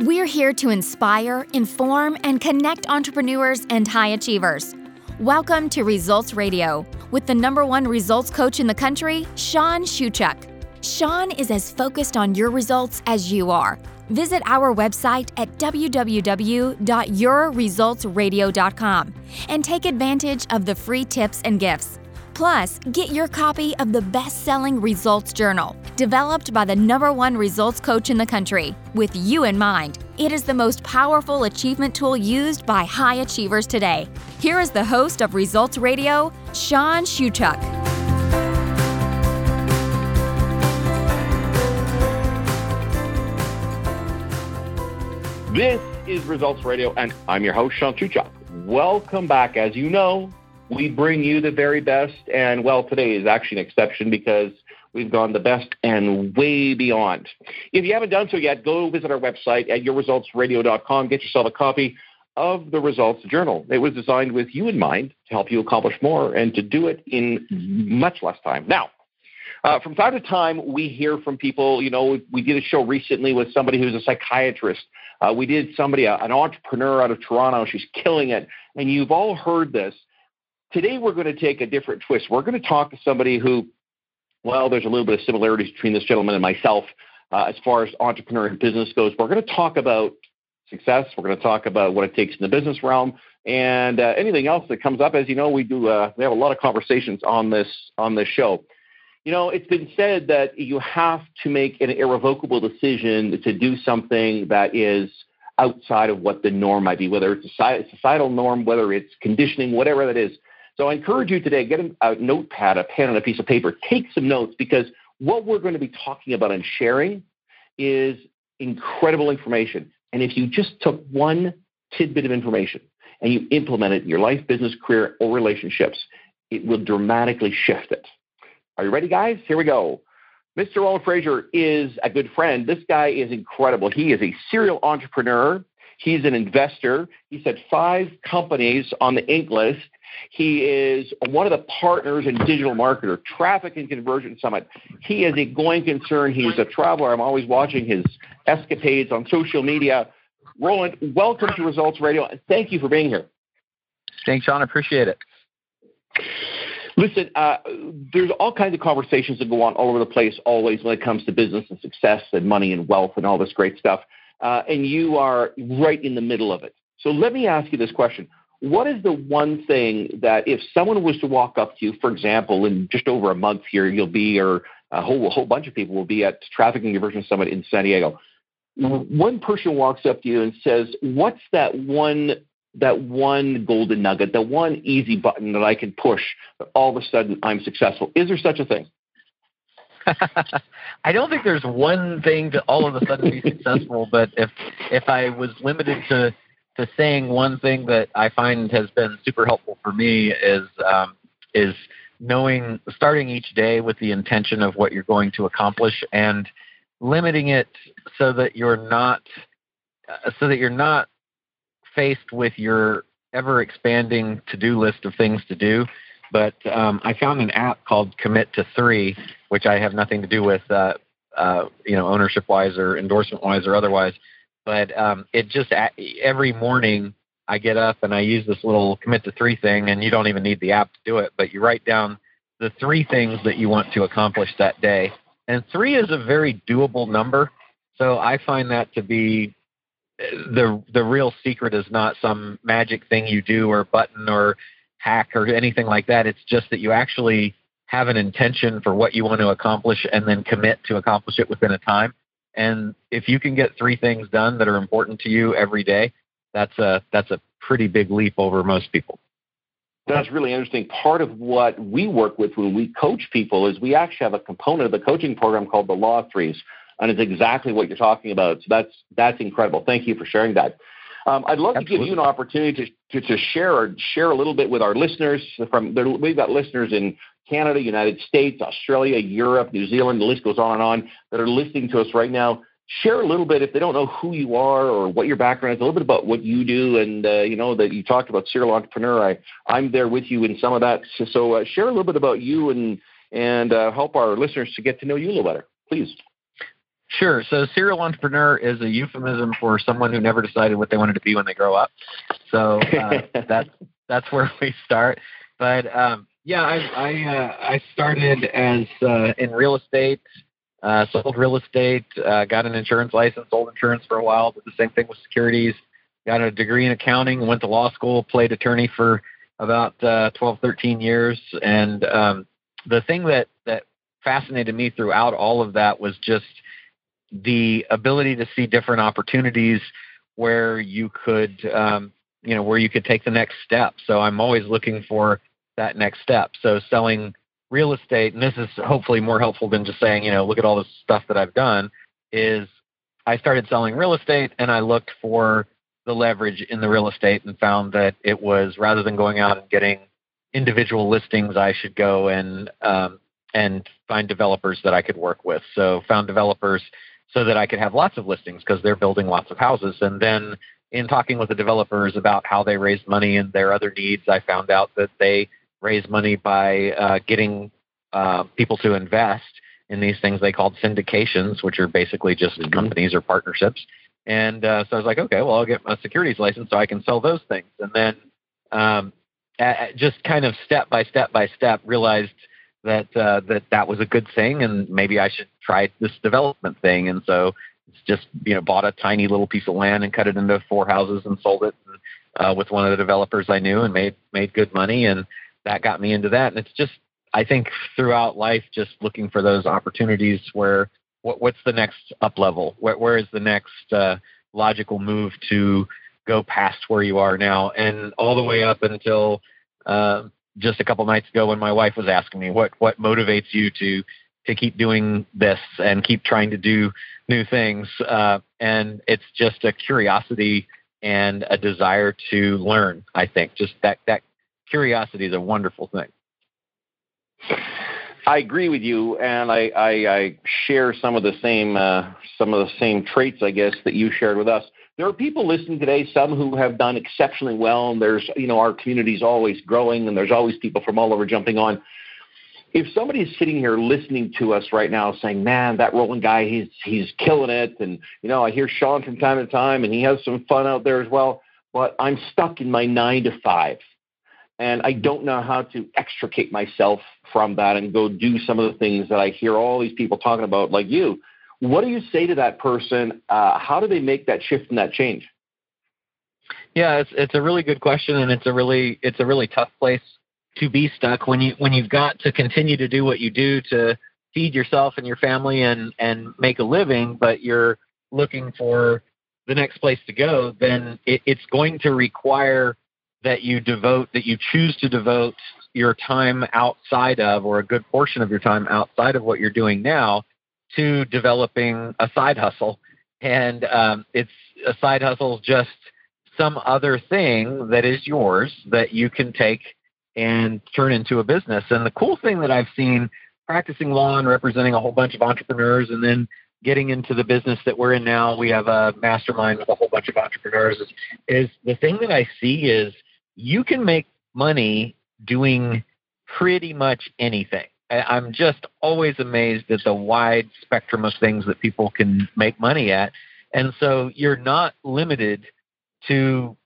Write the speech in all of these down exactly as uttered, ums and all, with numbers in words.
We're here to inspire, inform, and connect entrepreneurs and high achievers. Welcome to Results Radio with the number one results coach in the country, Sean Shuchuk. Sean is as focused on your results as you are. Visit our website at w w w dot your results radio dot com and take advantage of the free tips and gifts. Plus, get your copy of the best-selling Results Journal, developed by the number one results coach in the country, with you in mind. It is the most powerful achievement tool used by high achievers today. Here is the host of Results Radio, Sean Shuchuk. This is Results Radio, and I'm your host, Sean Shuchuk. Welcome back. As you know, we bring you the very best, and, well, today is actually an exception because we've gone the best and way beyond. If you haven't done so yet, go visit our website at your results radio dot com. Get yourself a copy of the Results Journal. It was designed with you in mind to help you accomplish more and to do it in much less time. Now, uh, from time to time, we hear from people. You know, we did a show recently with somebody who's a psychiatrist. Uh, we did somebody, an entrepreneur out of Toronto. She's killing it, and you've all heard this. Today, we're going to take a different twist. We're going to talk to somebody who, well, there's a little bit of similarities between this gentleman and myself uh, as far as entrepreneur and business goes. We're going to talk about success. We're going to talk about what it takes in the business realm and uh, anything else that comes up. As you know, we do uh, we have a lot of conversations on this on this show. You know, it's been said that you have to make an irrevocable decision to do something that is outside of what the norm might be, whether it's a societal norm, whether it's conditioning, whatever that is. So I encourage you today, get a notepad, a pen, and a piece of paper. Take some notes, because what we're going to be talking about and sharing is incredible information. And if you just took one tidbit of information and you implement it in your life, business, career, or relationships, it will dramatically shift it. Are you ready, guys? Here we go. Mister Roland Frazier is a good friend. This guy is incredible. He is a serial entrepreneur. He's an investor. He's had five companies on the Inc list. He is one of the partners in Digital Marketer, Traffic and Conversion Summit. He is a going concern. He's a traveler. I'm always watching his escapades on social media. Roland, welcome to Results Radio, and thank you for being here. Thanks, Sean. I appreciate it. Listen, uh, there's all kinds of conversations that go on all over the place always when it comes to business and success and money and wealth and all this great stuff, uh, and you are right in the middle of it. So let me ask you this question. What is the one thing that if someone was to walk up to you, for example, in just over a month here, you'll be, or a whole, a whole bunch of people will be at Traffic and Conversion Summit in San Diego. One person walks up to you and says, what's that one, that one golden nugget, that one easy button that I can push, that all of a sudden I'm successful? Is there such a thing? I don't think there's one thing to all of a sudden be successful, but if, if I was limited to to saying one thing that I find has been super helpful for me is um, is knowing, starting each day with the intention of what you're going to accomplish and limiting it so that you're not uh, so that you're not faced with your ever expanding to-do list of things to do. But um, I found an app called Commit to Three, which I have nothing to do with uh, uh, you know ownership wise or endorsement wise or otherwise. But um, it just, every morning I get up and I use this little Commit to Three thing, and you don't even need the app to do it, but you write down the three things that you want to accomplish that day. And three is a very doable number. So I find that to be the the real secret is not some magic thing you do or button or hack or anything like that. It's just that you actually have an intention for what you want to accomplish and then commit to accomplish it within a time. And if you can get three things done that are important to you every day, that's a that's a pretty big leap over most people. That's really interesting. Part of what we work with when we coach people is we actually have a component of the coaching program called the Law of Threes, and it's exactly what you're talking about. So that's that's incredible. Thank you for sharing that. Um, I'd love Absolutely. to give you an opportunity to, to, to share or share a little bit with our listeners. From there, we've got listeners in Canada, United States, Australia, Europe, New Zealand, the list goes on and on, that are listening to us right now. Share a little bit, if they don't know who you are or what your background is, a little bit about what you do. And, uh, you know, that you talked about serial entrepreneur. I, I'm there with you in some of that. So, so uh, share a little bit about you and, and uh, help our listeners to get to know you a little better, please. Sure. So serial entrepreneur is a euphemism for someone who never decided what they wanted to be when they grow up. So uh, that's that's where we start. But um, yeah, I I, uh, I started as uh, in real estate, uh, sold real estate, uh, got an insurance license, sold insurance for a while, did the same thing with securities, got a degree in accounting, went to law school, played attorney for about uh, twelve, thirteen years. And um, the thing that, that fascinated me throughout all of that was just the ability to see different opportunities where you could, um, you know, where you could take the next step. So I'm always looking for that next step. So selling real estate, and this is hopefully more helpful than just saying, you know, look at all this stuff that I've done, is I started selling real estate and I looked for the leverage in the real estate and found that it was, rather than going out and getting individual listings, I should go and, um, and find developers that I could work with. So found developers so that I could have lots of listings because they're building lots of houses. And then in talking with the developers about how they raised money and their other needs, I found out that they raise money by uh, getting uh, people to invest in these things they called syndications, which are basically just mm-hmm. companies or partnerships. And uh, so I was like, okay, well, I'll get a securities license so I can sell those things. And then um, at, just kind of step by step by step realized that uh, that that was a good thing, and maybe I should try this development thing. And so just, you know, bought a tiny little piece of land and cut it into four houses and sold it and, uh, with one of the developers I knew, and made made good money. And that got me into that. And it's just, I think throughout life, just looking for those opportunities where what, what's the next up level? Where, where is the next uh, logical move to go past where you are now? And all the way up until uh, just a couple nights ago when my wife was asking me, what, what motivates you to, to keep doing this and keep trying to do new things? Uh, and it's just a curiosity and a desire to learn, I think. Just that, that curiosity is a wonderful thing. I agree with you, and I, I, I share some of the same uh, some of the same traits, I guess, that you shared with us. There are people listening today, some who have done exceptionally well, and there's, you know, our community's always growing, and there's always people from all over jumping on. If somebody's sitting here listening to us right now saying, man, that Roland guy, he's he's killing it, and, you know, I hear Sean from time to time, and he has some fun out there as well, but I'm stuck in my nine to five. And I don't know how to extricate myself from that and go do some of the things that I hear all these people talking about, like you. What do you say to that person? Uh, how do they make that shift and that change? Yeah, it's it's a really good question, and it's a really it's a really tough place to be stuck when you when you've got to continue to do what you do to feed yourself and your family and and make a living, but you're looking for the next place to go. Then it, it's going to require that you devote, that you choose to devote your time outside of, or a good portion of your time outside of what you're doing now, to developing a side hustle. And um, it's a side hustle, just some other thing that is yours that you can take and turn into a business. And the cool thing that I've seen practicing law and representing a whole bunch of entrepreneurs, and then getting into the business that we're in now, we have a mastermind with a whole bunch of entrepreneurs, is, is the thing that I see is, you can make money doing pretty much anything. I'm just always amazed at the wide spectrum of things that people can make money at. And so you're not limited to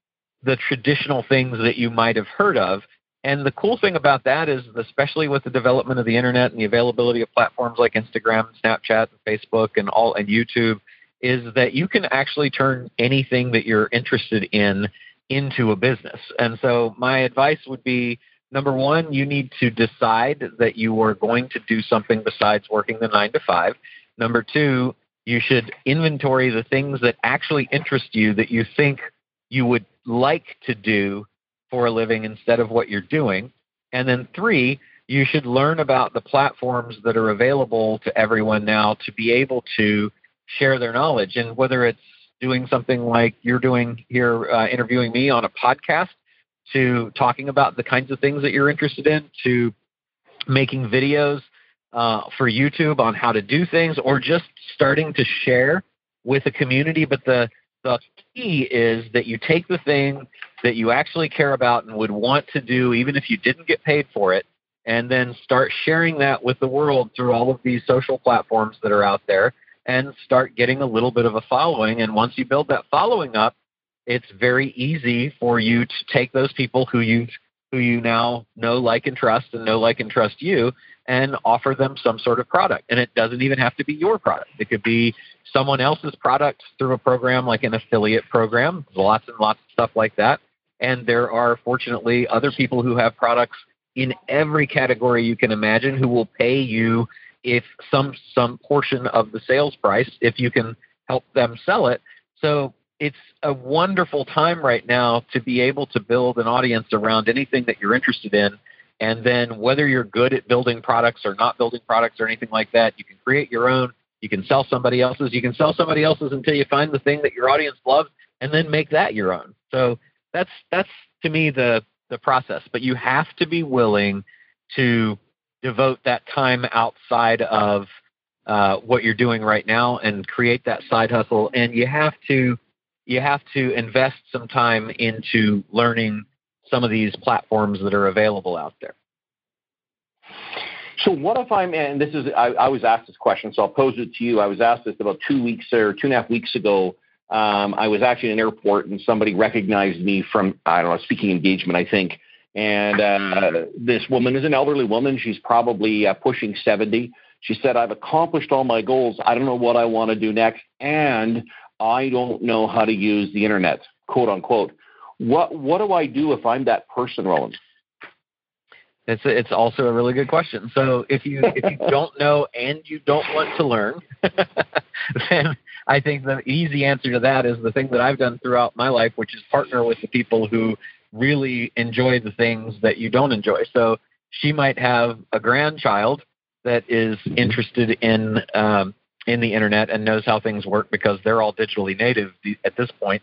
the traditional things that you might have heard of. And the cool thing about that is, especially with the development of the internet and the availability of platforms like Instagram, Snapchat, and Facebook, and all, and YouTube, is that you can actually turn anything that you're interested in into a business. And so my advice would be, number one, you need to decide that you are going to do something besides working the nine to five. Number two, you should inventory the things that actually interest you, that you think you would like to do for a living instead of what you're doing. And then three, you should learn about the platforms that are available to everyone now to be able to share their knowledge. And whether it's doing something like you're doing here, uh, interviewing me on a podcast, to talking about the kinds of things that you're interested in, to making videos uh, for YouTube on how to do things, or just starting to share with a community. But the, the key is that you take the thing that you actually care about and would want to do, even if you didn't get paid for it, and then start sharing that with the world through all of these social platforms that are out there. and start getting a little bit of a following. And once you build that following up, it's very easy for you to take those people who you who you now know, like, and trust, and know, like, and trust you, and offer them some sort of product. And it doesn't even have to be your product. It could be someone else's product through a program like an affiliate program, lots and lots of stuff like that. And there are, fortunately, other people who have products in every category you can imagine who will pay you if some some portion of the sales price, if you can help them sell it. So it's a wonderful time right now to be able to build an audience around anything that you're interested in. And then whether you're good at building products or not building products or anything like that, you can create your own, you can sell somebody else's, you can sell somebody else's until you find the thing that your audience loves and then make that your own. So that's, that's to me, the, the process. But you have to be willing to devote that time outside of uh, what you're doing right now and create that side hustle. And you have to You have to invest some time into learning some of these platforms that are available out there. So what if I'm, and this is, I, I was asked this question, so I'll pose it to you. I was asked this about two weeks or two and a half weeks ago. Um, I was actually in an airport and somebody recognized me from, I don't know, speaking engagement, I think. And uh, this woman is an elderly woman. She's probably uh, pushing seventy. She said, "I've accomplished all my goals. I don't know what I want to do next. And I don't know how to use the internet," quote unquote. What what do I do if I'm that person, Roland? It's a, it's also a really good question. So if you if you don't know and you don't want to learn, then I think the easy answer to that is the thing that I've done throughout my life, which is partner with the people who really enjoy the things that you don't enjoy. So she might have a grandchild that is interested in um, in the internet and knows how things work because they're all digitally native at this point.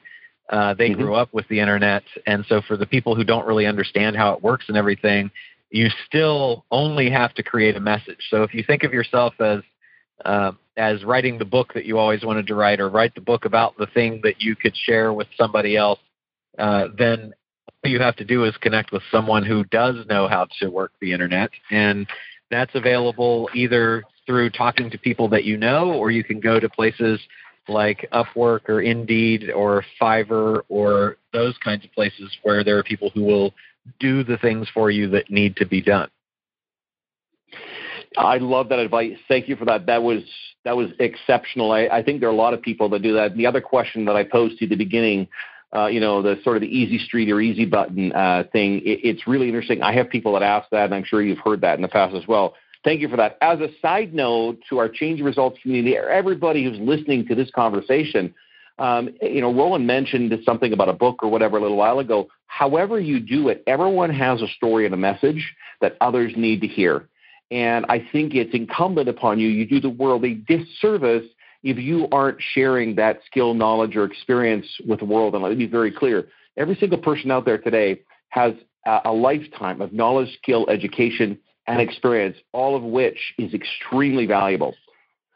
Uh, they mm-hmm. grew up with the internet. And so for the people who don't really understand how it works and everything, you still only have to create a message. So if you think of yourself as, uh, as writing the book that you always wanted to write, or write the book about the thing that you could share with somebody else, uh, then all you have to do is connect with someone who does know how to work the internet. And that's available either through talking to people that you know, or you can go to places like Upwork or Indeed or Fiverr or those kinds of places where there are people who will do the things for you that need to be done. I love that advice. Thank you for that. That was that was exceptional. I, I think there are a lot of people that do that. The other question that I posed to you at the beginning, uh, you know, the sort of the easy street or easy button uh, thing, it, it's really interesting. I have people that ask that, and I'm sure you've heard that in the past as well. Thank you for that. As a side note to our Change Results community, everybody who's listening to this conversation, um, you know, Roland mentioned something about a book or whatever a little while ago. However you do it, everyone has a story and a message that others need to hear. And I think it's incumbent upon you. You do the world a disservice if you aren't sharing that skill, knowledge, or experience with the world. And let me be very clear. Every single person out there today has a, a lifetime of knowledge, skill, education, and experience, all of which is extremely valuable.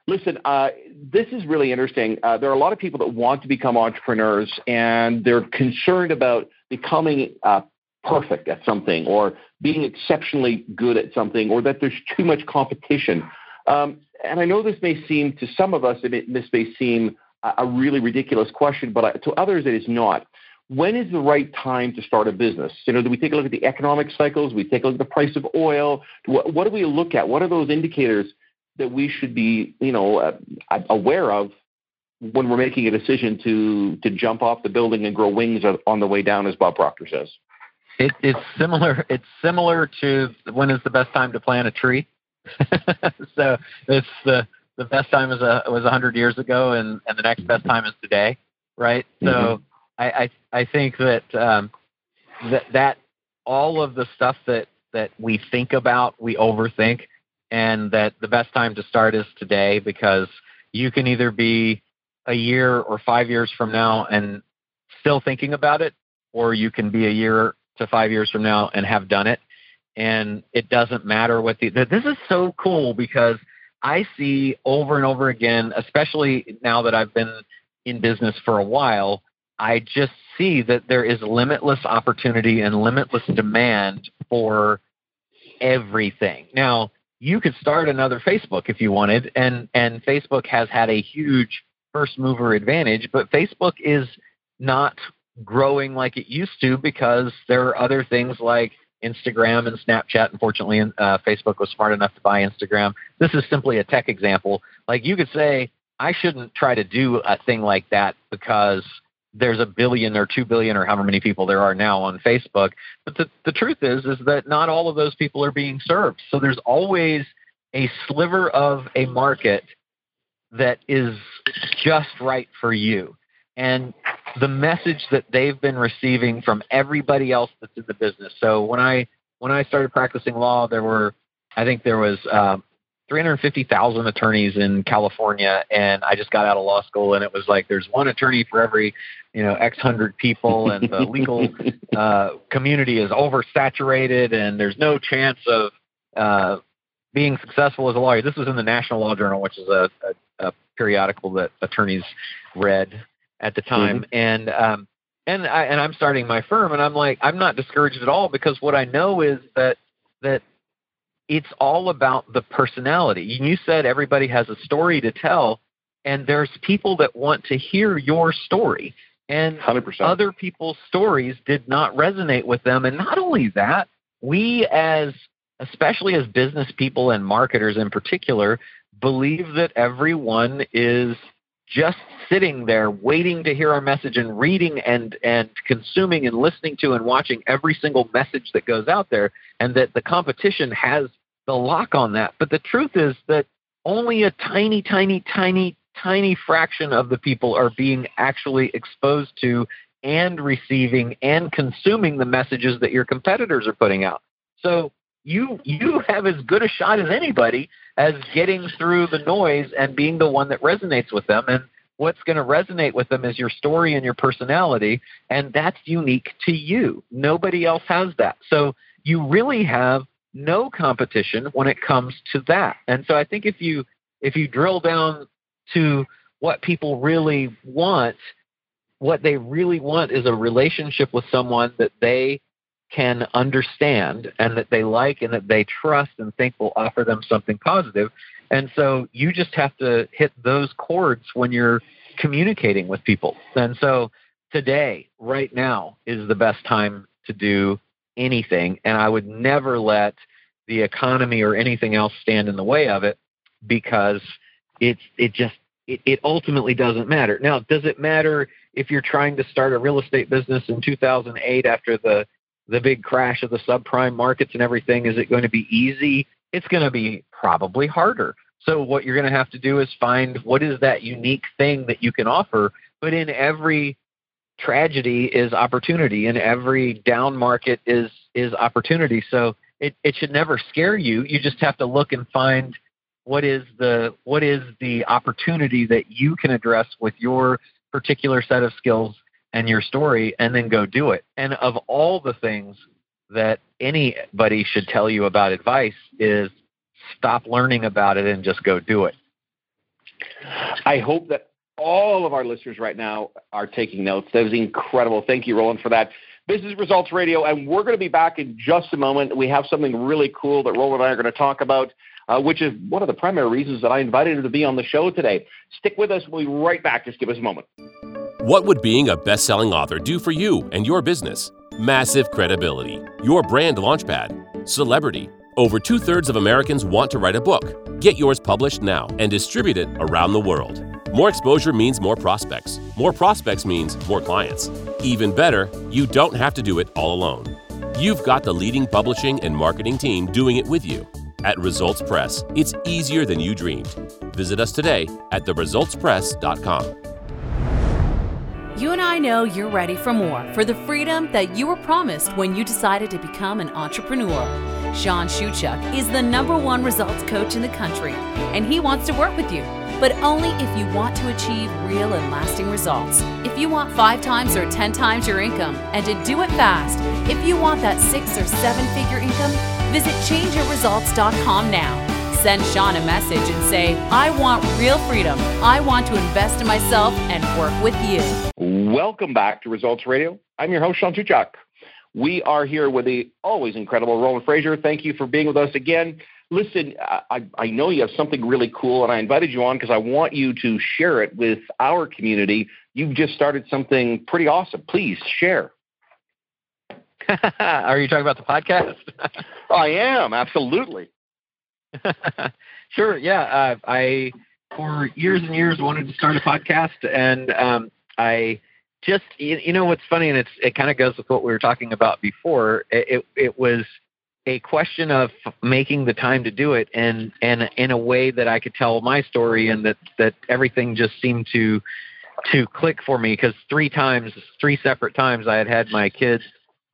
Listen, uh, this is really interesting. Uh, there are a lot of people that want to become entrepreneurs, and they're concerned about becoming uh, perfect at something or being exceptionally good at something, or that there's too much competition. Um, and I know this may seem, to some of us, it, this may seem a, a really ridiculous question, but I, to others it is not. When is the right time to start a business? You know, do we take a look at the economic cycles? Do we take a look at the price of oil? What, what do we look at? What are those indicators that we should be, you know, uh, aware of when we're making a decision to to jump off the building and grow wings on the way down, as Bob Proctor says? It, it's similar. It's similar to when is the best time to plant a tree. So it's the the best time was a was a hundred years ago, and and the next best time is today, right? So. Mm-hmm. I, I think that, um, that that all of the stuff that, that we think about, we overthink, and that the best time to start is today, because you can either be a year or five years from now and still thinking about it, or you can be a year to five years from now and have done it. And it doesn't matter what the, this is so cool, because I see over and over again, especially now that I've been in business for a while, I just see that there is limitless opportunity and limitless demand for everything. Now, you could start another Facebook if you wanted. And, and Facebook has had a huge first mover advantage, but Facebook is not growing like it used to because there are other things like Instagram and Snapchat. Unfortunately, uh, Facebook was smart enough to buy Instagram. This is simply a tech example. Like you could say, I shouldn't try to do a thing like that because there's a billion or two billion or however many people there are now on Facebook. But the, the truth is, is that not all of those people are being served. So there's always a sliver of a market that is just right for you. And the message that they've been receiving from everybody else that's in the business. So when I when I started practicing law, there were, I think there was um, three hundred fifty thousand attorneys in California, and I just got out of law school, and it was like there's one attorney for every, you know, X hundred people, and the legal uh, community is oversaturated, and there's no chance of uh, being successful as a lawyer. This was in the National Law Journal, which is a, a, a periodical that attorneys read at the time. Mm-hmm. And, um, and I, and I'm starting my firm, and I'm like, I'm not discouraged at all, because what I know is that, that it's all about the personality. And you said everybody has a story to tell, and there's people that want to hear your story, and one hundred percent other people's stories did not resonate with them. And not only that, we as, especially as business people and marketers in particular, believe that everyone is just sitting there waiting to hear our message and reading and, and consuming and listening to and watching every single message that goes out there, and that the competition has the lock on that. But the truth is that only a tiny, tiny, tiny, tiny fraction of the people are being actually exposed to and receiving and consuming the messages that your competitors are putting out. So you you have as good a shot as anybody as getting through the noise and being the one that resonates with them. And what's going to resonate with them is your story and your personality, and that's unique to you. Nobody else has that. So you really have no competition when it comes to that. And so I think if you if you drill down to what people really want, what they really want is a relationship with someone that they can understand and that they like and that they trust and think will offer them something positive. And so you just have to hit those chords when you're communicating with people. And so today, right now, is the best time to do anything. And I would never let the economy or anything else stand in the way of it, because it's, it just, it, it ultimately doesn't matter. Now, does it matter if you're trying to start a real estate business in two thousand eight after the the big crash of the subprime markets and everything? Is it going to be easy? It's going to be probably harder. So what you're going to have to do is find what is that unique thing that you can offer. But in every tragedy is opportunity, and every down market is, is opportunity. So it, it should never scare you. You just have to look and find what is the, what is the opportunity that you can address with your particular set of skills and your story, and then go do it. And of all the things that anybody should tell you about advice is stop learning about it and just go do it. I hope that all of our listeners right now are taking notes. That was incredible. Thank you, Roland, for that. This is Results Radio, and we're going to be back in just a moment. We have something really cool that Roland and I are going to talk about, uh, which is one of the primary reasons that I invited him to be on the show today. Stick with us. We'll be right back. Just give us a moment. What would being a best-selling author do for you and your business? Massive credibility, your brand launchpad, celebrity. Over two-thirds of Americans want to write a book. Get yours published now and distribute it around the world. More exposure means more prospects. More prospects means more clients. Even better, you don't have to do it all alone. You've got the leading publishing and marketing team doing it with you. At Results Press, it's easier than you dreamed. Visit us today at the results press dot com. You and I know you're ready for more, for the freedom that you were promised when you decided to become an entrepreneur. Sean Shuchuk is the number one results coach in the country, and he wants to work with you, but only if you want to achieve real and lasting results. If you want five times or ten times your income, and to do it fast, if you want that six or seven figure income, visit change your results dot com now. Send Sean a message and say, I want real freedom. I want to invest in myself and work with you. Welcome back to Results Radio. I'm your host, Sean Shuchuk. We are here with the always incredible Roland Frazier. Thank you for being with us again. listen, I, I know you have something really cool, and I invited you on because I want you to share it with our community. You've just started something pretty awesome. Please share. Are you talking about the podcast? I am, absolutely. Sure, yeah. Uh, I, for years and years, wanted to start a podcast, and um, I just, you, you know what's funny, and it's it kind of goes with what we were talking about before. It, it, it was a question of making the time to do it, and, and in a way that I could tell my story, and that, that everything just seemed to to click for me, because three times, three separate times, I had had my kids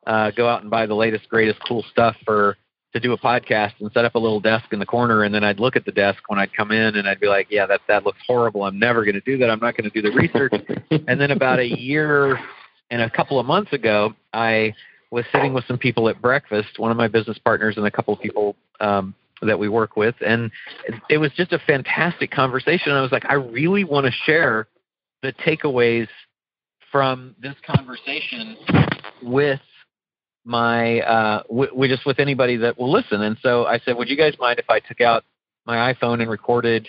Uh, go out and buy the latest, greatest, cool stuff for to do a podcast, and set up a little desk in the corner. And then I'd look at the desk when I'd come in, and I'd be like, "Yeah, that that looks horrible. I'm never going to do that. I'm not going to do the research." And then about a year and a couple of months ago, I was sitting with some people at breakfast, one of my business partners and a couple of people um, that we work with, and it was just a fantastic conversation. And I was like, I really want to share the takeaways from this conversation with my, uh, we, we just with anybody that will listen. And so I said, would you guys mind if I took out my iPhone and recorded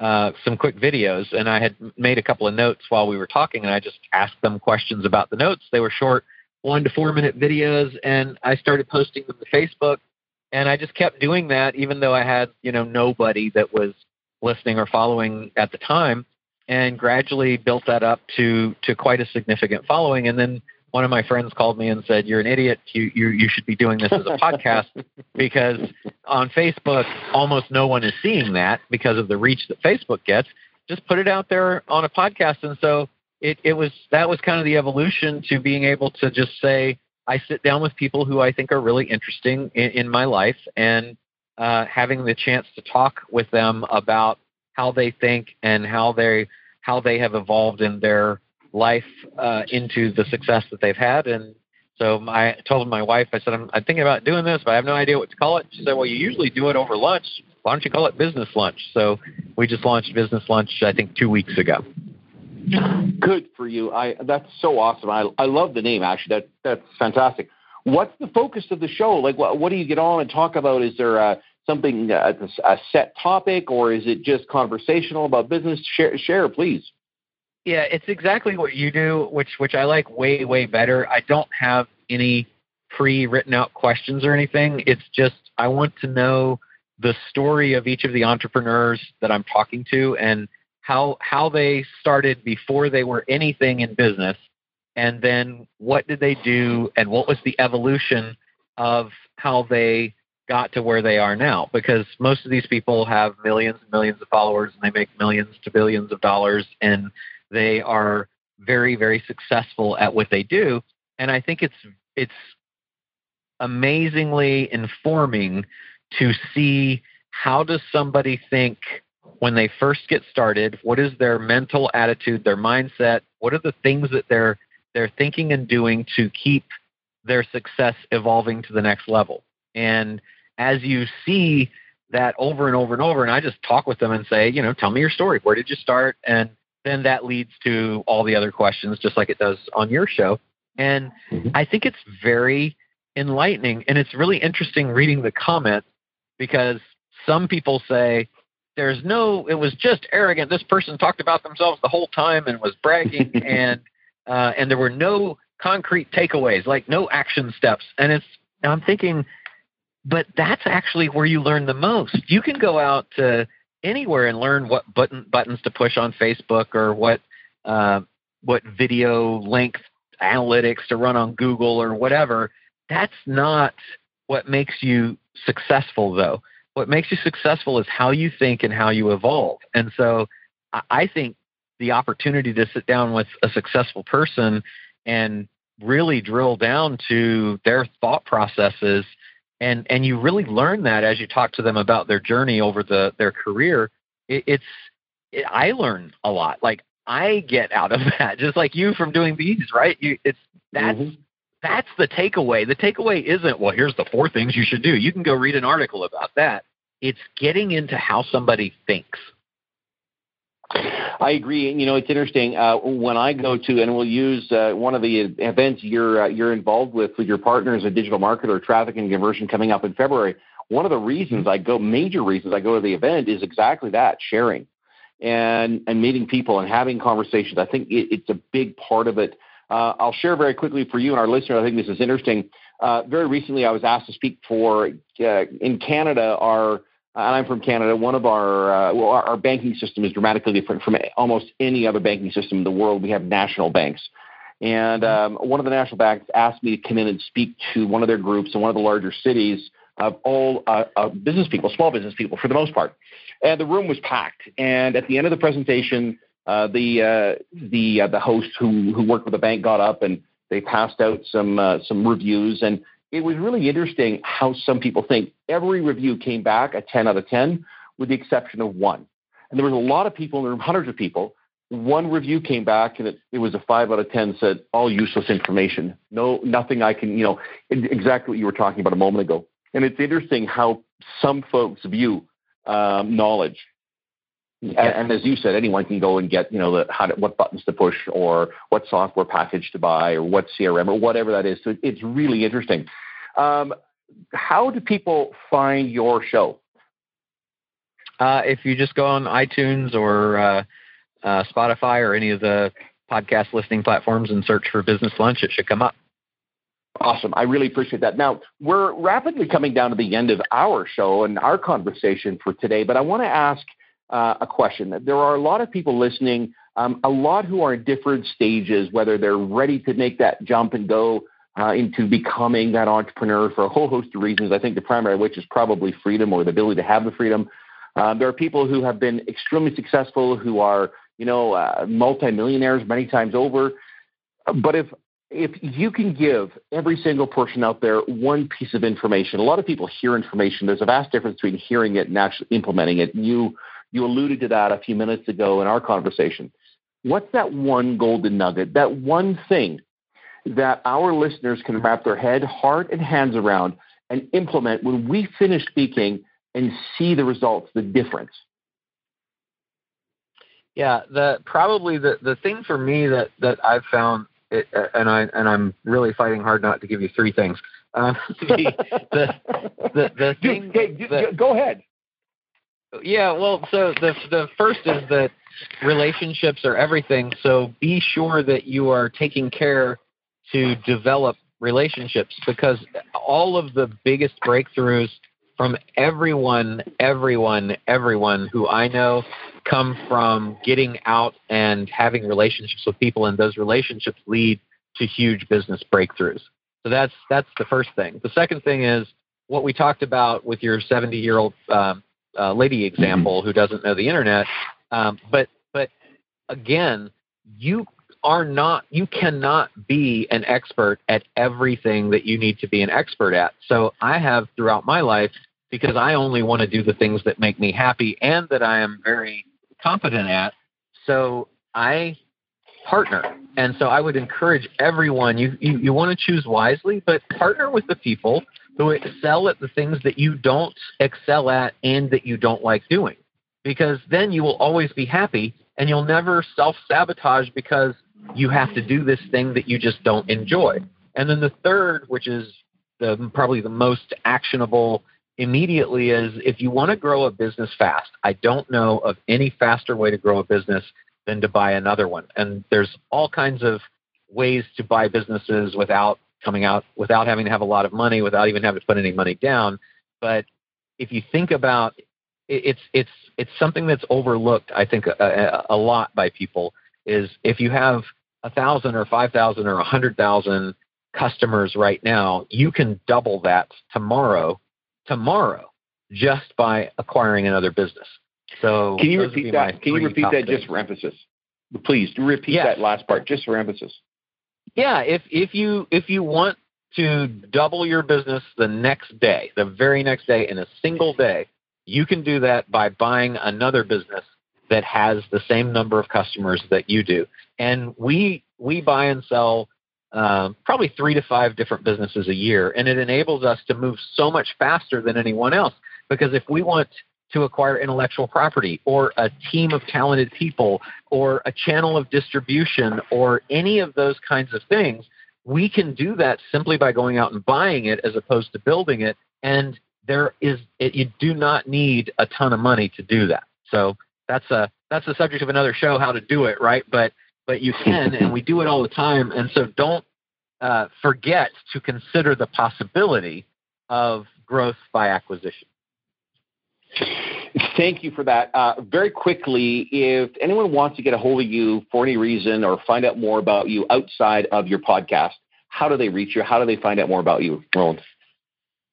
uh, some quick videos? And I had made a couple of notes while we were talking, and I just asked them questions about the notes. They were short, one to four minute videos. And I started posting them to Facebook, and I just kept doing that, even though I had, you know, nobody that was listening or following at the time, and gradually built that up to, to quite a significant following. And then one of my friends called me and said, "You're an idiot. You you you should be doing this as a podcast, because on Facebook almost no one is seeing that because of the reach that Facebook gets. Just put it out there on a podcast." And so it it was that was kind of the evolution to being able to just say, I sit down with people who I think are really interesting in, in my life, and uh, having the chance to talk with them about how they think and how they how they have evolved in their life uh, into the success that they've had. And so I told my wife, I said, I'm, I'm thinking about doing this, but I have no idea what to call it. She said, well, you usually do it over lunch. Why don't you call it Business Lunch? So we just launched Business Lunch, I think, two weeks ago. Good for you. I That's so awesome. I I love the name, actually. That That's fantastic. What's the focus of the show? Like, what, what do you get on and talk about? Is there a, something, a, a set topic, or is it just conversational about business? Share, share please. Yeah, it's exactly what you do, which which I like way, way better. I don't have any pre-written out questions or anything. It's just I want to know the story of each of the entrepreneurs that I'm talking to, and how how they started before they were anything in business, and then what did they do, and what was the evolution of how they got to where they are now. Because most of these people have millions and millions of followers, and they make millions to billions of dollars, and they are very, very successful at what they do. And I think it's it's amazingly informing to see, how does somebody think when they first get started? What is their mental attitude, their mindset? What are the things that they're they're thinking and doing to keep their success evolving to the next level? And as you see that over and over and over, and I just talk with them and say, you know, tell me your story. Where did you start? And then that leads to all the other questions, just like it does on your show. And I think it's very enlightening, and it's really interesting reading the comments, because some people say, there's no, it was just arrogant. This person talked about themselves the whole time and was bragging, and uh, and there were no concrete takeaways, like no action steps. And it's, I'm thinking, but that's actually where you learn the most. You can go out to anywhere and learn what button buttons to push on Facebook, or what uh, what video length analytics to run on Google or whatever. That's not what makes you successful, though. What makes you successful is how you think and how you evolve. And so I think the opportunity to sit down with a successful person and really drill down to their thought processes, And and you really learn that as you talk to them about their journey over the their career. It, it's it, I learn a lot. Like, I get out of that, just like you from doing these, right? You, it's that's mm-hmm. that's the takeaway. The takeaway isn't, well, here's the four things you should do. You can go read an article about that. It's getting into how somebody thinks. I agree. You know, it's interesting uh, when I go to, and we'll use uh, one of the events you're uh, you're involved with with your partners at Digital Marketer, Traffic and Conversion, coming up in February. one of the reasons I go, major reasons I go to the event is exactly that, sharing and and meeting people and having conversations. I think it, it's a big part of it. Uh, I'll share very quickly for you and our listeners. I think this is interesting. Uh, very recently, I was asked to speak for, uh, in Canada, our, and I'm from Canada, one of our, uh, well, our, our banking system is dramatically different from almost any other banking system in the world. We have national banks. And um, one of the national banks asked me to come in and speak to one of their groups in one of the larger cities of all uh, uh, business people, small business people for the most part. And the room was packed. And at the end of the presentation, uh, the uh, the uh, the host who, who worked with the bank got up and they passed out some uh, some reviews. And it was really interesting how some people think. Every review came back a ten out of ten with the exception of one. And there was a lot of people in the room, hundreds of people. One review came back, and it, it was a five out of ten, said, all useless information. No, nothing I can, you know, exactly what you were talking about a moment ago. And it's interesting how some folks view um, knowledge. Yeah. And, and as you said, anyone can go and get, you know, the, how to, what buttons to push or what software package to buy or what C R M or whatever that is. So it's really interesting. Um, how do people find your show? Uh, if you just go on iTunes or uh, Uh, Spotify or any of the podcast listening platforms and search for Business Lunch, it should come up. Awesome. I really appreciate that. Now, we're rapidly coming down to the end of our show and our conversation for today, but I want to ask uh, a question. There are a lot of people listening, um, a lot who are in different stages, whether they're ready to make that jump and go uh, into becoming that entrepreneur for a whole host of reasons. I think the primary of which is probably freedom or the ability to have the freedom. Um, there are people who have been extremely successful, who are you know, uh, multimillionaires many times over. But if if you can give every single person out there one piece of information, a lot of people hear information. There's a vast difference between hearing it and actually implementing it. You you alluded to that a few minutes ago in our conversation. What's that one golden nugget, that one thing that our listeners can wrap their head, heart, and hands around and implement when we finish speaking and see the results, the difference? Yeah, the probably the, the thing for me that, that I've found, it, uh, and I and I'm really fighting hard not to give you three things. Um, the, the the the thing. Dude, hey, dude, that, go ahead. Yeah, well, so the the first is that relationships are everything. So be sure that you are taking care to develop relationships, because all of the biggest breakthroughs from everyone, everyone, everyone who I know come from getting out and having relationships with people, and those relationships lead to huge business breakthroughs. So that's that's the first thing. The second thing is what we talked about with your seventy-year-old um, uh, lady example who doesn't know the internet. Um, but but again, you are not, you cannot be an expert at everything that you need to be an expert at. So I have throughout my life, because I only want to do the things that make me happy and that I am very competent at. So I partner. And so I would encourage everyone, you, you, you want to choose wisely, but partner with the people who excel at the things that you don't excel at and that you don't like doing, because then you will always be happy and you'll never self-sabotage because you have to do this thing that you just don't enjoy. And then the third, which is the, probably the most actionable immediately, is if you want to grow a business fast, I don't know of any faster way to grow a business than to buy another one. And there's all kinds of ways to buy businesses without coming out, without having to have a lot of money, without even having to put any money down. But if you think about it, it's, it's, it's something that's overlooked, I think, a, a, a lot by people. Is if you have a thousand or five thousand or a hundred thousand customers right now, you can double that tomorrow, tomorrow, just by acquiring another business. So can you repeat that? Can you repeat that just for emphasis? Please repeat that last part just for emphasis. Yeah, if if you if you want to double your business the next day, the very next day, in a single day, you can do that by buying another business that has the same number of customers that you do. And we we buy and sell um, probably three to five different businesses a year, and it enables us to move so much faster than anyone else, because if we want to acquire intellectual property or a team of talented people or a channel of distribution or any of those kinds of things, we can do that simply by going out and buying it as opposed to building it. And there is it, you do not need a ton of money to do that. So that's a that's the subject of another show, how to do it, right? But but you can, and we do it all the time. And so don't uh, forget to consider the possibility of growth by acquisition. Thank you for that. Uh, very quickly, if anyone wants to get a hold of you for any reason or find out more about you outside of your podcast, how do they reach you? How do they find out more about you, Roland?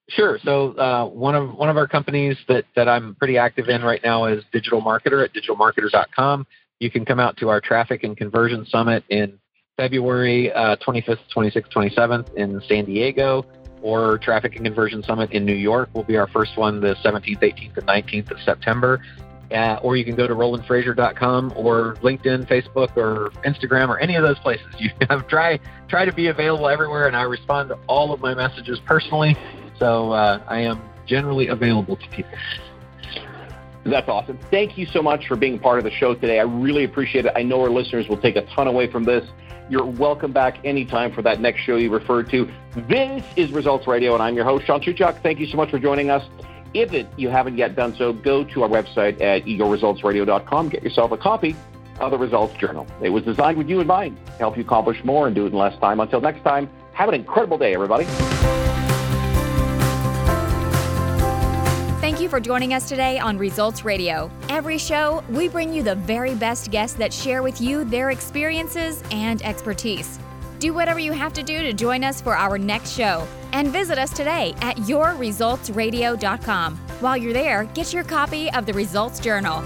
Sure. So uh, one of one of our companies that, that I'm pretty active in right now is Digital Marketer at digital marketer dot com. You can come out to our Traffic and Conversion Summit in February uh, twenty-fifth, twenty-sixth, twenty-seventh in San Diego, or Traffic and Conversion Summit in New York will be our first one, the seventeenth, eighteenth, and nineteenth of September. Uh, or you can go to Roland Frazier dot com or LinkedIn, Facebook, or Instagram, or any of those places. You have try try to be available everywhere, and I respond to all of my messages personally. So uh, I am generally available to people. That's awesome. Thank you so much for being part of the show today. I really appreciate it. I know our listeners will take a ton away from this. You're welcome back anytime for that next show you referred to. This is Results Radio, and I'm your host, Sean Shuchuk. Thank you so much for joining us. If it, you haven't yet done so, go to our website at ego results radio dot com. Get yourself a copy of the Results Journal. It was designed with you in mind to help you accomplish more and do it in less time. Until next time, have an incredible day, everybody. Thank you for joining us today on Results Radio. Every show, we bring you the very best guests that share with you their experiences and expertise. Do whatever you have to do to join us for our next show. And visit us today at your results radio dot com. While you're there, get your copy of the Results Journal.